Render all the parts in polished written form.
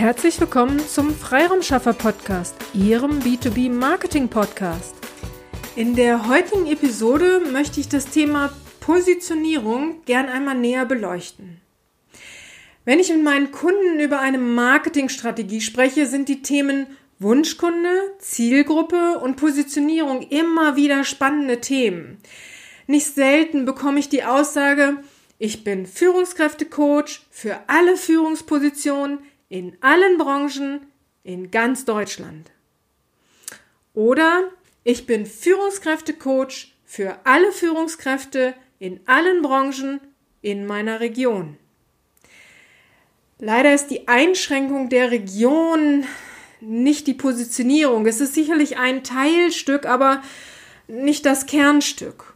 Herzlich willkommen zum Freiraumschaffer-Podcast, Ihrem B2B-Marketing-Podcast. In der heutigen Episode möchte ich das Thema Positionierung gern einmal näher beleuchten. Wenn ich mit meinen Kunden über eine Marketingstrategie spreche, sind die Themen Wunschkunde, Zielgruppe und Positionierung immer wieder spannende Themen. Nicht selten bekomme ich die Aussage, ich bin Führungskräftecoach für alle Führungspositionen, in allen Branchen, in ganz Deutschland. Oder ich bin Führungskräftecoach für alle Führungskräfte in allen Branchen in meiner Region. Leider ist die Einschränkung der Region nicht die Positionierung. Es ist sicherlich ein Teilstück, aber nicht das Kernstück.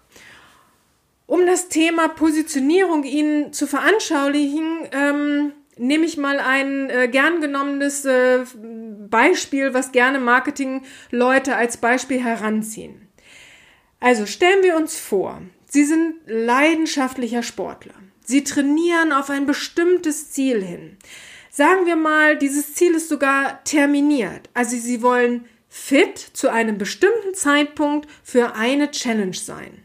Um das Thema Positionierung Ihnen zu veranschaulichen, nehme ich mal ein gern genommenes Beispiel, was gerne Marketing-Leute als Beispiel heranziehen. Also stellen wir uns vor, Sie sind leidenschaftlicher Sportler. Sie trainieren auf ein bestimmtes Ziel hin. Sagen wir mal, dieses Ziel ist sogar terminiert. Also Sie wollen fit zu einem bestimmten Zeitpunkt für eine Challenge sein.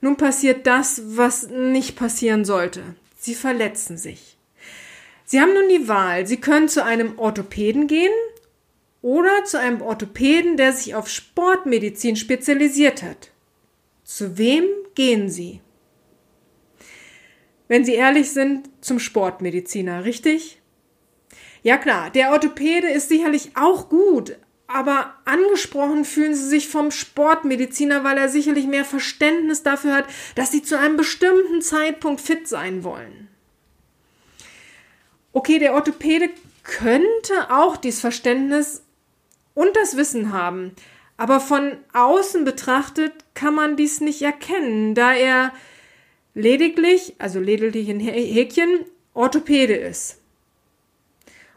Nun passiert das, was nicht passieren sollte. Sie verletzen sich. Sie haben nun die Wahl, Sie können zu einem Orthopäden gehen oder zu einem Orthopäden, der sich auf Sportmedizin spezialisiert hat. Zu wem gehen Sie? Wenn Sie ehrlich sind, zum Sportmediziner, richtig? Ja klar, der Orthopäde ist sicherlich auch gut, aber angesprochen fühlen Sie sich vom Sportmediziner, weil er sicherlich mehr Verständnis dafür hat, dass Sie zu einem bestimmten Zeitpunkt fit sein wollen. Okay, der Orthopäde könnte auch dieses Verständnis und das Wissen haben, aber von außen betrachtet kann man dies nicht erkennen, da er lediglich ein Häkchen, Orthopäde ist.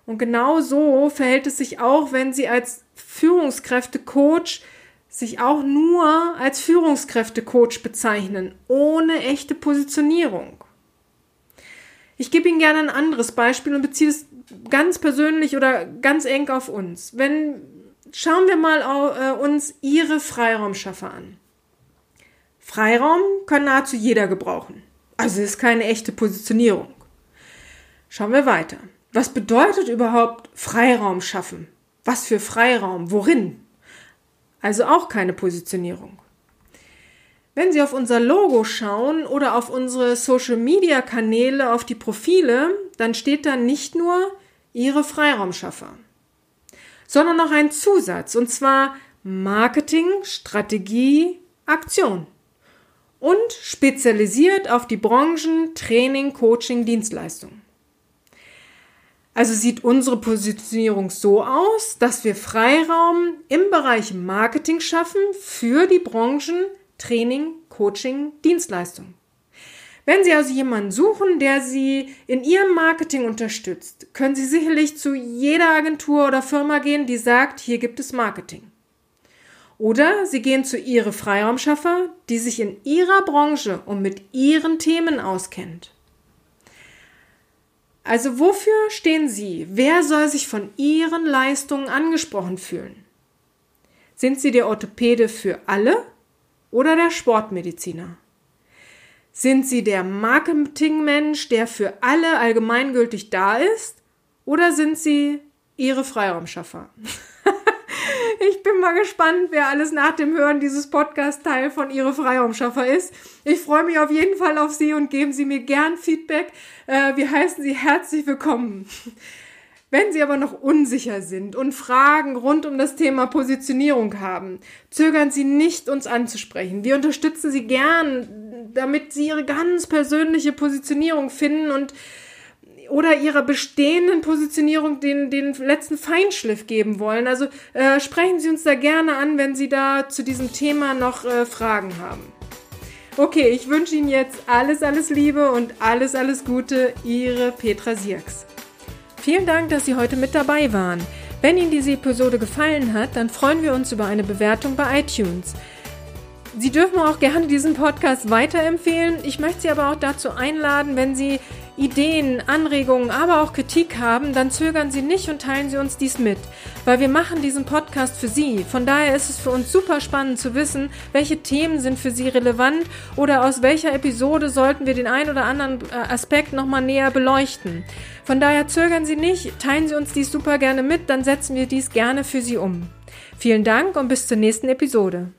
Und genau so verhält es sich auch, wenn Sie als Führungskräftecoach sich auch nur als Führungskräftecoach bezeichnen, ohne echte Positionierung. Ich gebe Ihnen gerne ein anderes Beispiel und beziehe es ganz persönlich oder ganz eng auf uns. Schauen wir mal uns Ihre Freiraumschaffer an. Freiraum kann nahezu jeder gebrauchen. Also ist keine echte Positionierung. Schauen wir weiter. Was bedeutet überhaupt Freiraum schaffen? Was für Freiraum? Worin? Also auch keine Positionierung. Wenn Sie auf unser Logo schauen oder auf unsere Social-Media-Kanäle, auf die Profile, dann steht da nicht nur Ihre Freiraumschaffer, sondern auch ein Zusatz, und zwar Marketing, Strategie, Aktion und spezialisiert auf die Branchen Training, Coaching, Dienstleistung. Also sieht unsere Positionierung so aus, dass wir Freiraum im Bereich Marketing schaffen für die Branchen Training, Coaching, Dienstleistung. Wenn Sie also jemanden suchen, der Sie in Ihrem Marketing unterstützt, können Sie sicherlich zu jeder Agentur oder Firma gehen, die sagt, hier gibt es Marketing. Oder Sie gehen zu Ihren Freiraumschaffer, die sich in Ihrer Branche und mit Ihren Themen auskennt. Also wofür stehen Sie? Wer soll sich von Ihren Leistungen angesprochen fühlen? Sind Sie der Orthopäde für alle? Oder der Sportmediziner? Sind Sie der Marketingmensch, der für alle allgemeingültig da ist? Oder sind Sie Ihre Freiraumschaffer? Ich bin mal gespannt, wer alles nach dem Hören dieses Podcast-Teil von Ihre Freiraumschaffer ist. Ich freue mich auf jeden Fall auf Sie und geben Sie mir gern Feedback. Wir heißen Sie herzlich willkommen. Wenn Sie aber noch unsicher sind und Fragen rund um das Thema Positionierung haben, zögern Sie nicht, uns anzusprechen. Wir unterstützen Sie gern, damit Sie Ihre ganz persönliche Positionierung finden oder Ihrer bestehenden Positionierung den letzten Feinschliff geben wollen. Also sprechen Sie uns da gerne an, wenn Sie da zu diesem Thema noch Fragen haben. Okay, ich wünsche Ihnen jetzt alles, alles Liebe und alles, alles Gute. Ihre Petra Sierks. Vielen Dank, dass Sie heute mit dabei waren. Wenn Ihnen diese Episode gefallen hat, dann freuen wir uns über eine Bewertung bei iTunes. Sie dürfen auch gerne diesen Podcast weiterempfehlen. Ich möchte Sie aber auch dazu einladen, wenn Sie Ideen, Anregungen, aber auch Kritik haben, dann zögern Sie nicht und teilen Sie uns dies mit, weil wir machen diesen Podcast für Sie. Von daher ist es für uns super spannend zu wissen, welche Themen sind für Sie relevant oder aus welcher Episode sollten wir den einen oder anderen Aspekt nochmal näher beleuchten. Von daher zögern Sie nicht, teilen Sie uns dies super gerne mit, dann setzen wir dies gerne für Sie um. Vielen Dank und bis zur nächsten Episode.